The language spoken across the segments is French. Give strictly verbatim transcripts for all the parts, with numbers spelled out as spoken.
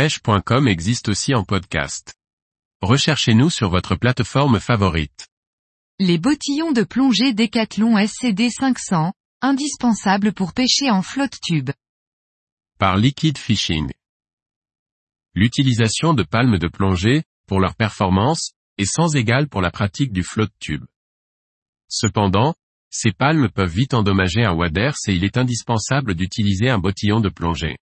pêche point com existe aussi en podcast. Recherchez-nous sur votre plateforme favorite. Les bottillons de plongée Decathlon S C D cinq cents, indispensables pour pêcher en float-tube. Par Liquid Fishing. L'utilisation de palmes de plongée, pour leur performance, est sans égal pour la pratique du float-tube. Cependant, ces palmes peuvent vite endommager un wadders et il est indispensable d'utiliser un bottillon de plongée.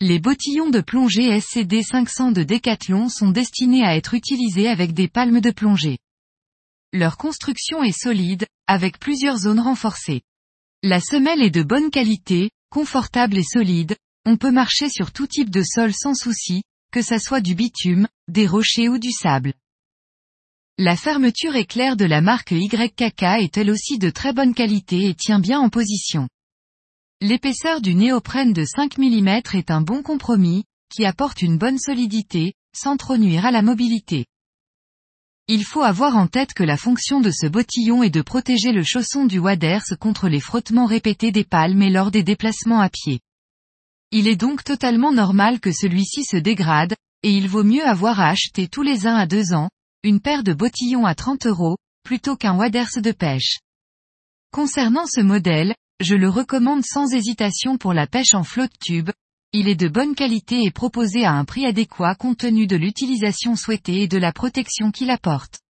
Les bottillons de plongée S C D cinq cents de Decathlon sont destinés à être utilisés avec des palmes de plongée. Leur construction est solide, avec plusieurs zones renforcées. La semelle est de bonne qualité, confortable et solide, on peut marcher sur tout type de sol sans souci, que ça soit du bitume, des rochers ou du sable. La fermeture éclair de la marque Y K K est elle aussi de très bonne qualité et tient bien en position. L'épaisseur du néoprène de cinq millimètres est un bon compromis, qui apporte une bonne solidité, sans trop nuire à la mobilité. Il faut avoir en tête que la fonction de ce bottillon est de protéger le chausson du wadders contre les frottements répétés des palmes et lors des déplacements à pied. Il est donc totalement normal que celui-ci se dégrade, et il vaut mieux avoir à acheter tous les un à deux ans, une paire de bottillons à trente euros, plutôt qu'un wadders de pêche. Concernant ce modèle, je le recommande sans hésitation pour la pêche en float-tube. Il est de bonne qualité et proposé à un prix adéquat compte tenu de l'utilisation souhaitée et de la protection qu'il apporte.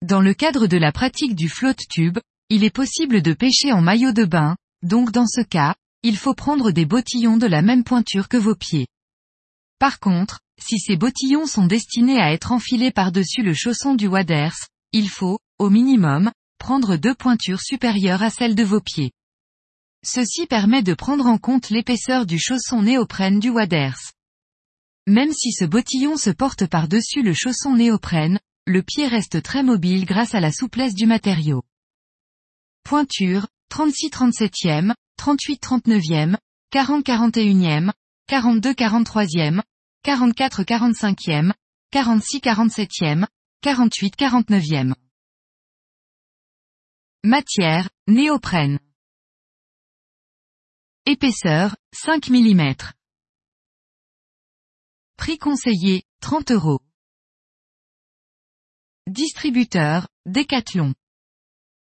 Dans le cadre de la pratique du float-tube, il est possible de pêcher en maillot de bain, donc dans ce cas, il faut prendre des bottillons de la même pointure que vos pieds. Par contre, si ces bottillons sont destinés à être enfilés par-dessus le chausson du wadders, il faut, au minimum, prendre deux pointures supérieures à celles de vos pieds. Ceci permet de prendre en compte l'épaisseur du chausson néoprène du wadders. Même si ce bottillon se porte par-dessus le chausson néoprène, le pied reste très mobile grâce à la souplesse du matériau. Pointure, trente-six trente-septième, trente-huit trente-neuvième, quarante quarante et unième, quarante-deux quarante-troisième, quarante-quatre quarante-cinquième, quarante-six quarante-septième, quarante-huit quarante-neuvième. Matière, néoprène. Épaisseur, cinq millimètres. Prix conseillé, trente euros. Distributeur, Decathlon.